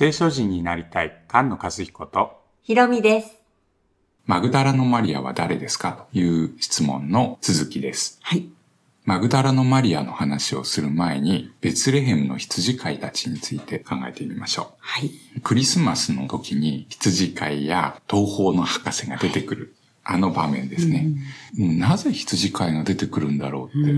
聖書人になりたい菅野和彦とひろみです。マグダラのマリアは誰ですかという質問の続きです。はい。マグダラのマリアの話をする前にベツレヘムの羊飼いたちについて考えてみましょう。はい。クリスマスの時に羊飼いや東方の博士が出てくる、はい、あの場面ですね。なぜ羊飼いが出てくるんだろうって。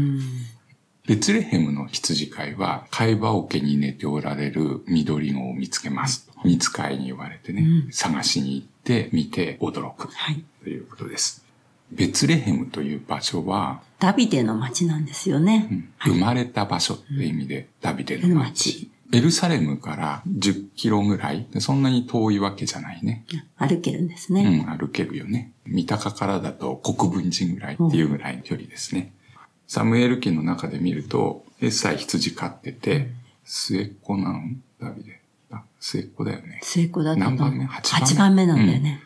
ベツレヘムの羊飼いは飼葉桶に寝ておられる緑子を見つけます。見つかいに言われてね、探しに行って見て驚く、はい、ということです。ベツレヘムという場所はダビデの町なんですよね。生まれた場所って意味で、ダビデの町。エルサレムから10キロぐらい、そんなに遠いわけじゃないね。歩けるんですね。うん、歩けるよね。三鷹からだと国分寺ぐらいっていうぐらいの距離ですね。サムエル記の中で見ると、エッサイ羊飼ってて、末っ子なのダビデ。あ、末っ子だよね。末っ子だった。何番目？ 8 番目なんだよね。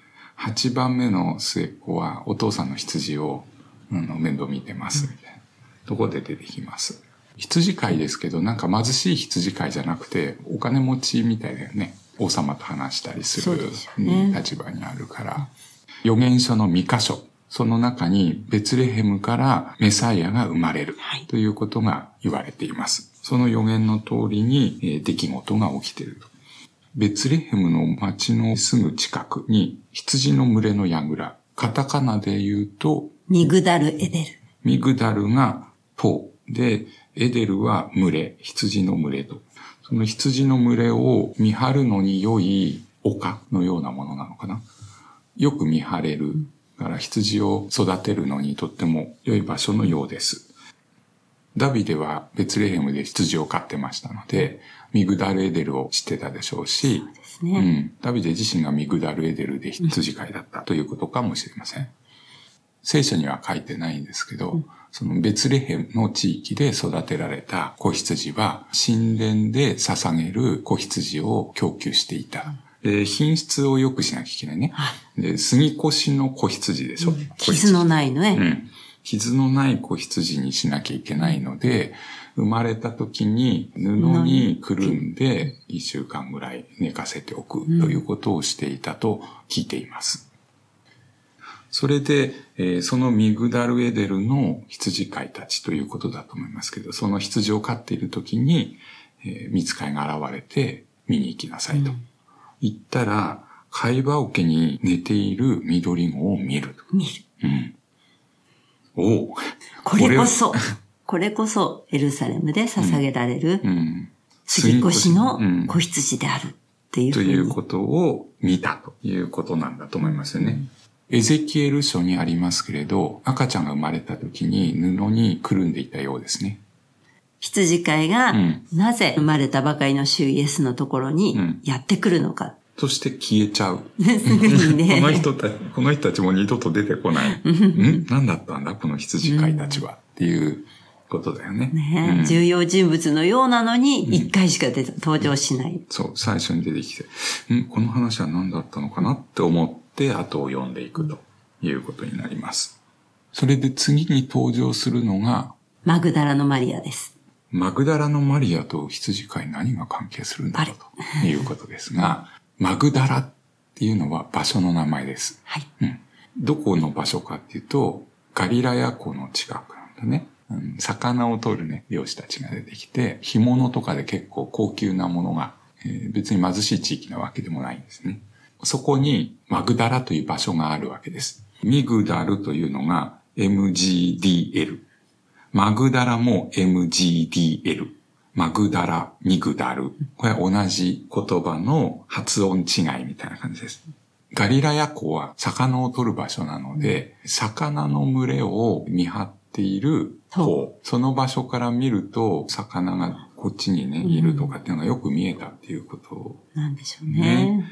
うん、8番目の末っ子は、お父さんの羊を面倒見てますみたいな、とこで出てきます。羊飼いですけど、なんか貧しい羊飼いじゃなくて、お金持ちみたいだよね。王様と話したりする立場にあるから。預言書の2箇所。その中にベツレヘムからメサイアが生まれるということが言われています。その予言の通りに出来事が起きている。ベツレヘムの町のすぐ近くに羊の群れの櫓、カタカナで言うとミグダルエデル。ミグダルがポーで、エデルは群れ、羊の群れと。その羊の群れを見張るのに良い丘のようなものなのかな。よく見張れる。だから羊を育てるのにとっても良い場所のようです。ダビデはベツレヘムで羊を飼ってましたので、ミグダルエデルを知ってたでしょうし、そうですね。うん、ダビデ自身がミグダルエデルで羊飼いだったということかもしれません。聖書には書いてないんですけど、そのベツレヘムの地域で育てられた子羊は、神殿で捧げる子羊を供給していた。品質を良くしなきゃいけないね。で、杉越の子羊でしょ、傷のないのね、傷のない子羊にしなきゃいけないので、生まれた時に布にくるんで1週間ぐらい寝かせておくということをしていたと聞いています。それで、そのミグダルエデルの羊飼いたちということだと思いますけど、その羊を飼っている時に、御使いが現れて見に行きなさいと。行ったら、飼葉桶に寝ている緑子を見る。おう。これこそエルサレムで捧げられる、杉越の子羊であるっていうふうに、ということを見たということなんだと思いますよね。エゼキエル書にありますけれど、赤ちゃんが生まれた時に布にくるんでいたようですね。羊飼いが、なぜ生まれたばかりの主イエスのところにやってくるのか。そして消えちゃう。すぐにね。この人たちも二度と出てこない。何だったんだこの羊飼いたちは。っていうことだよね。重要人物のようなのに、一回しか登場しない。そう、最初に出てきて、この話は何だったのかなって思って、後を読んでいくということになります。それで次に登場するのが、マグダラのマリアです。マグダラのマリアと羊飼い何が関係するんだろうということですが、マグダラっていうのは場所の名前です。はい、どこの場所かっていうと、ガリラヤ湖の近くなんだね。魚を取るね、漁師たちが出てきて、干物とかで結構高級なものが、別に貧しい地域なわけでもないんですね。そこにマグダラという場所があるわけです。ミグダルというのが MGDL。マグダラも MGDL。マグダラ、ミグダル。これは同じ言葉の発音違いみたいな感じです。ガリラヤ湖は魚を取る場所なので、魚の群れを見張っている方。その場所から見ると、魚がこっちにね、いるとかっていうのがよく見えたっていうことなんでしょうね。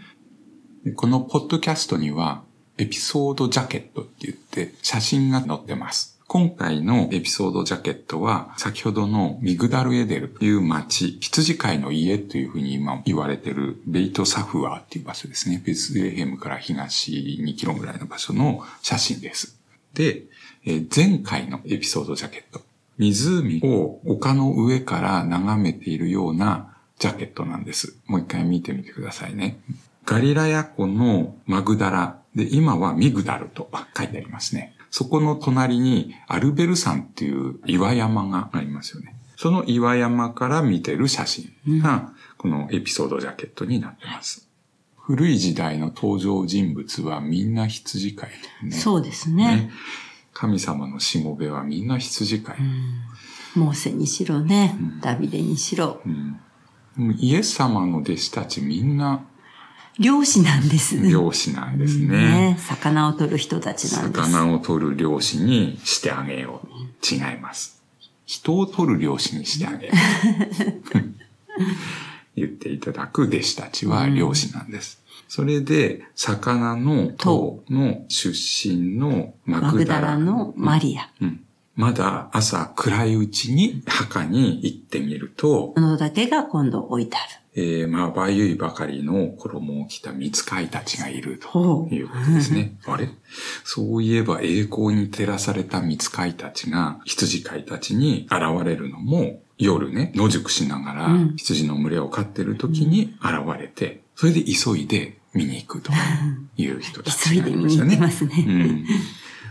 このポッドキャストには、エピソードジャケットって言って、写真が載ってます。今回のエピソードジャケットは、先ほどのミグダルエデルという町、羊飼いの家というふうに今言われているベイトサフワーっていう場所ですね。ベツレヘムから東2キロぐらいの場所の写真です。で、前回のエピソードジャケット、湖を丘の上から眺めているようなジャケットなんです。もう一回見てみてくださいね。ガリラヤ湖のマグダラで、今はミグダルと書いてありますね。そこの隣にアルベル山っていう岩山がありますよね。その岩山から見てる写真がこのエピソードジャケットになってます。古い時代の登場人物はみんな羊飼い、ね。そうですね。神様のしもべはみんな羊飼い。モーセにしろね、ダビデにしろ。イエス様の弟子たちみんな漁師なんですね。漁師なんですね。魚を取る人たちなんです。魚を取る漁師にしてあげよう。違います。人を取る漁師にしてあげよう。言っていただく弟子たちは漁師なんです。それで、魚の塔の出身のマグダラのマリア。まだ朝暗いうちに墓に行ってみると、このだけが今度置いてある。まあ、ばゆいばかりの衣を着た御使いたちがいるということですね。あれ？そういえば栄光に照らされた御使いたちが羊飼いたちに現れるのも夜ね、野宿しながら羊の群れを飼ってる時に現れて、それで急いで見に行くという人たちがいましたね。急いで見に行ってますね。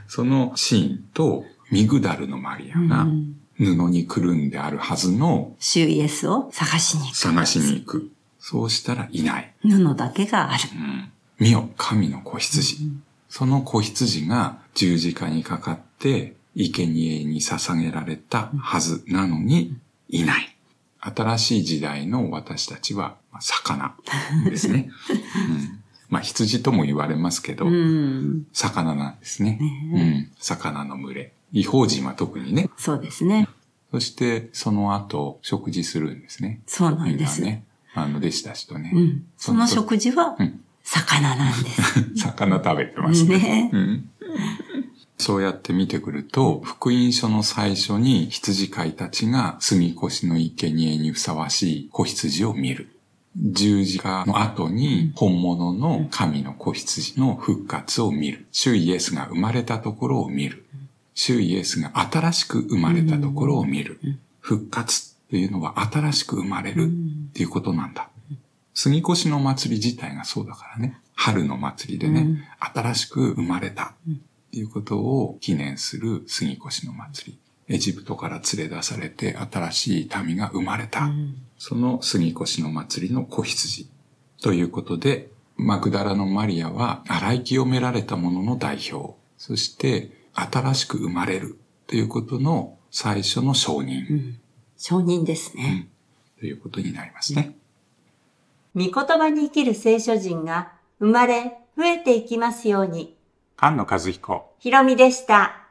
そのシーンとミグダルのマリアが、布にくるんであるはずの主イエスを探しに行く。そうしたらいない。布だけがある。見よ、神の子羊。その子羊が十字架にかかって生贄に捧げられたはずなのにいない。新しい時代の私たちは魚ですね。まあ羊とも言われますけど、魚なんですね。魚の群れ。異邦人は特にね。そうですね。そして、その後、食事するんですね。そうなんです。ね、弟子たちとね。その食事は、魚なんです。魚食べてますね。そうやって見てくると、福音書の最初に羊飼いたちが、住越の生贄にふさわしい子羊を見る。十字架の後に本物の神の子羊の復活を見る。主イエスが生まれたところを見る。主イエスが新しく生まれたところを見る。復活というのは新しく生まれるっていうことなんだ。杉越の祭り自体がそうだからね。春の祭りでね、新しく生まれたっていうことを記念する杉越の祭り。エジプトから連れ出されて新しい民が生まれた。その杉越の祭りの子羊。ということで、マグダラのマリアは洗い清められたものの代表。そして、新しく生まれるということの最初の承認。承認ですね、ということになりますね。御言葉に生きる聖書人が生まれ、増えていきますように。菅野和彦、ひろみでした。